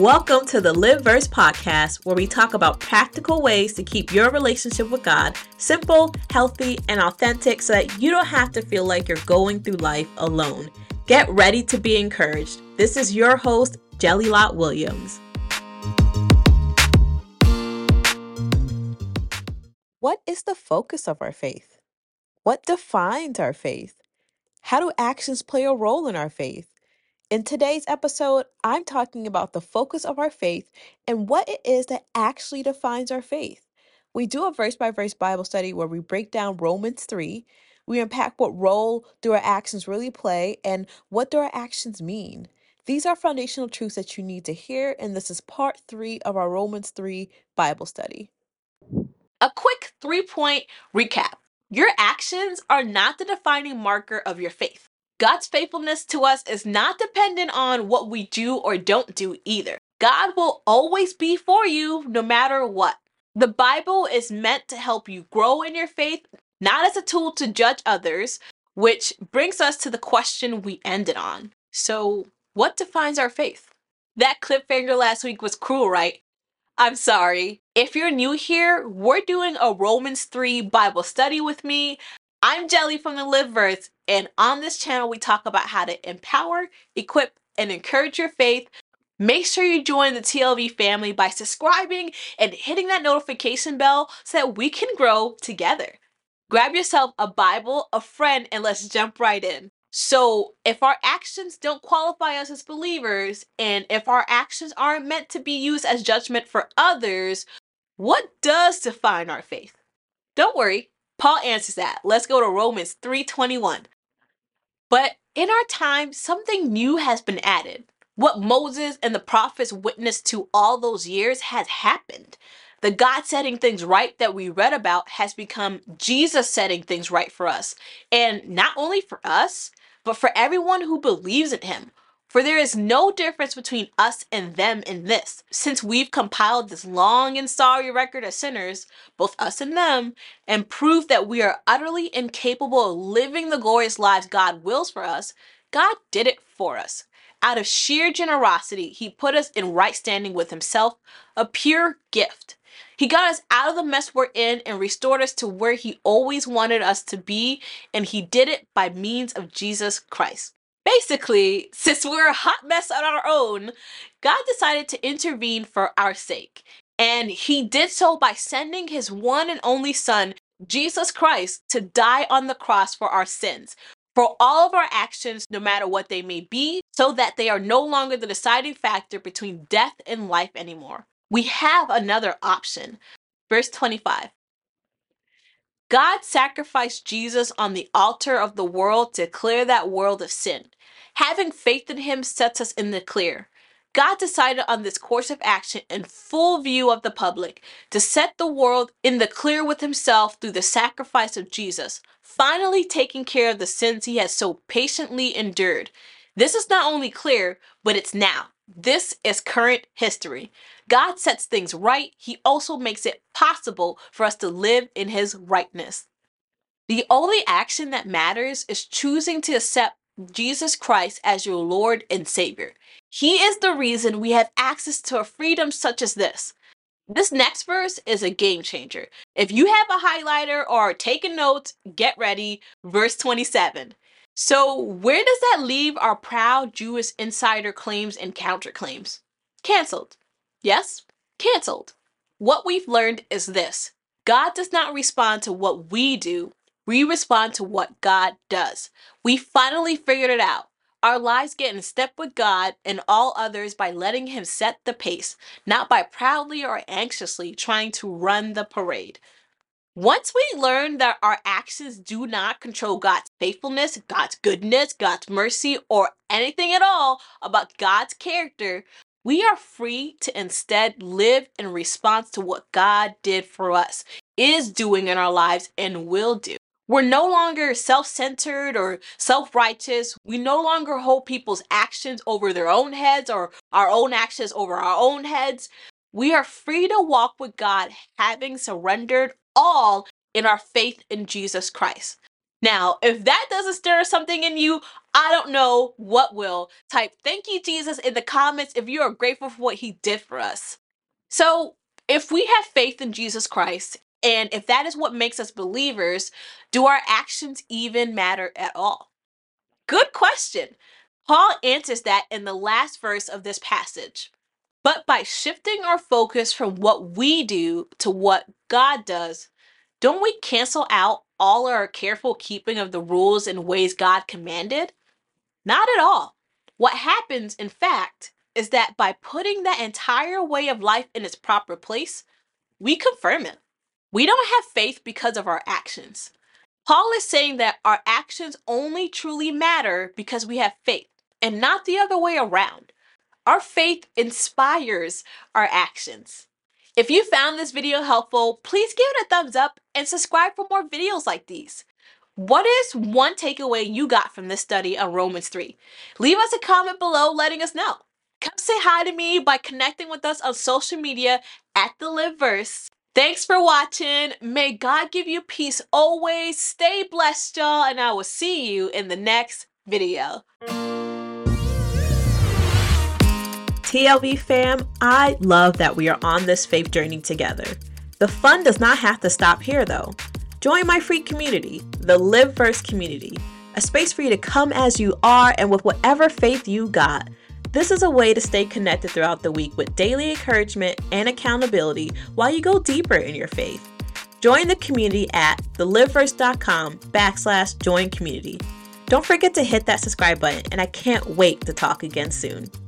Welcome to the Lived Verse podcast, where we talk about practical ways to keep your relationship with God simple, healthy, and authentic so that you don't have to feel like you're going through life alone. Get ready to be encouraged. This is your host, Jelilat Williams. What is the focus of our faith? What defines our faith? How do actions play a role in our faith? In today's episode, I'm talking about the focus of our faith and what it is that actually defines our faith. We do a verse-by-verse Bible study where we break down Romans 3. We unpack what role do our actions really play and what do our actions mean. These are foundational truths that you need to hear, and this is part 3 of our Romans 3 Bible study. A quick 3-point recap. Your actions are not the defining marker of your faith. God's faithfulness to us is not dependent on what we do or don't do either. God will always be for you no matter what. The Bible is meant to help you grow in your faith, not as a tool to judge others, which brings us to the question we ended on. So, what defines our faith? That cliffhanger last week was cruel, right? I'm sorry. If you're new here, we're doing a Romans 3 Bible study with me. I'm Jelly from the Lived Verse, and on this channel, we talk about how to empower, equip, and encourage your faith. Make sure you join the TLV family by subscribing and hitting that notification bell so that we can grow together. Grab yourself a Bible, a friend, and let's jump right in. So if our actions don't qualify us as believers, and if our actions aren't meant to be used as judgment for others, what does define our faith? Don't worry. Paul answers that. Let's go to Romans 3:21. But in our time, something new has been added. What Moses and the prophets witnessed to all those years has happened. The God setting things right that we read about has become Jesus setting things right for us. And not only for us, but for everyone who believes in him. For there is no difference between us and them in this, since we've compiled this long and sorry record of sinners, both us and them, and proved that we are utterly incapable of living the glorious lives God wills for us. God did it for us. Out of sheer generosity, he put us in right standing with himself, a pure gift. He got us out of the mess we're in and restored us to where he always wanted us to be, and he did it by means of Jesus Christ. Basically, since we're a hot mess on our own, God decided to intervene for our sake. And he did so by sending his one and only son, Jesus Christ, to die on the cross for our sins, for all of our actions, no matter what they may be, so that they are no longer the deciding factor between death and life anymore. We have another option. Verse 25. God sacrificed Jesus on the altar of the world to clear that world of sin. Having faith in him sets us in the clear. God decided on this course of action in full view of the public to set the world in the clear with himself through the sacrifice of Jesus, finally taking care of the sins he has so patiently endured. This is not only clear, but it's now. This is current history. God sets things right. He also makes it possible for us to live in his rightness. The only action that matters is choosing to accept Jesus Christ as your Lord and Savior. He is the reason we have access to a freedom such as this. This next verse is a game changer. If you have a highlighter or are taking notes, get ready. Verse 27. So where does that leave our proud Jewish insider claims and counterclaims? Canceled. Yes, canceled. What we've learned is this. God does not respond to what we do. We respond to what God does. We finally figured it out. Our lives get in step with God and all others by letting him set the pace, not by proudly or anxiously trying to run the parade. Once we learn that our actions do not control God's faithfulness, God's goodness, God's mercy, or anything at all about God's character, we are free to instead live in response to what God did for us, is doing in our lives, and will do. We're no longer self-centered or self-righteous. We no longer hold people's actions over their own heads or our own actions over our own heads. We are free to walk with God, having surrendered all in our faith in Jesus Christ. Now, if that doesn't stir something in you, I don't know what will. Type "thank you, Jesus" in the comments if you are grateful for what he did for us. So if we have faith in Jesus Christ, and if that is what makes us believers, do our actions even matter at all? Good question. Paul answers that in the last verse of this passage. But by shifting our focus from what we do to what God does, don't we cancel out all our careful keeping of the rules and ways God commanded? Not at all. What happens, in fact, is that by putting that entire way of life in its proper place, we confirm it. We don't have faith because of our actions. Paul is saying that our actions only truly matter because we have faith, and not the other way around. Our faith inspires our actions. If you found this video helpful, please give it a thumbs up and subscribe for more videos like these. What is one takeaway you got from this study on Romans 3? Leave us a comment below letting us know. Come say hi to me by connecting with us on social media at the Lived Verse. Thanks for watching. May God give you peace always. Stay blessed, y'all, and I will see you in the next video. TLV fam, I love that we are on this faith journey together. The fun does not have to stop here, though. Join my free community, the Lived Verse community, a space for you to come as you are and with whatever faith you got. This is a way to stay connected throughout the week with daily encouragement and accountability while you go deeper in your faith. Join the community at theliveverse.com/join community. Don't forget to hit that subscribe button, and I can't wait to talk again soon.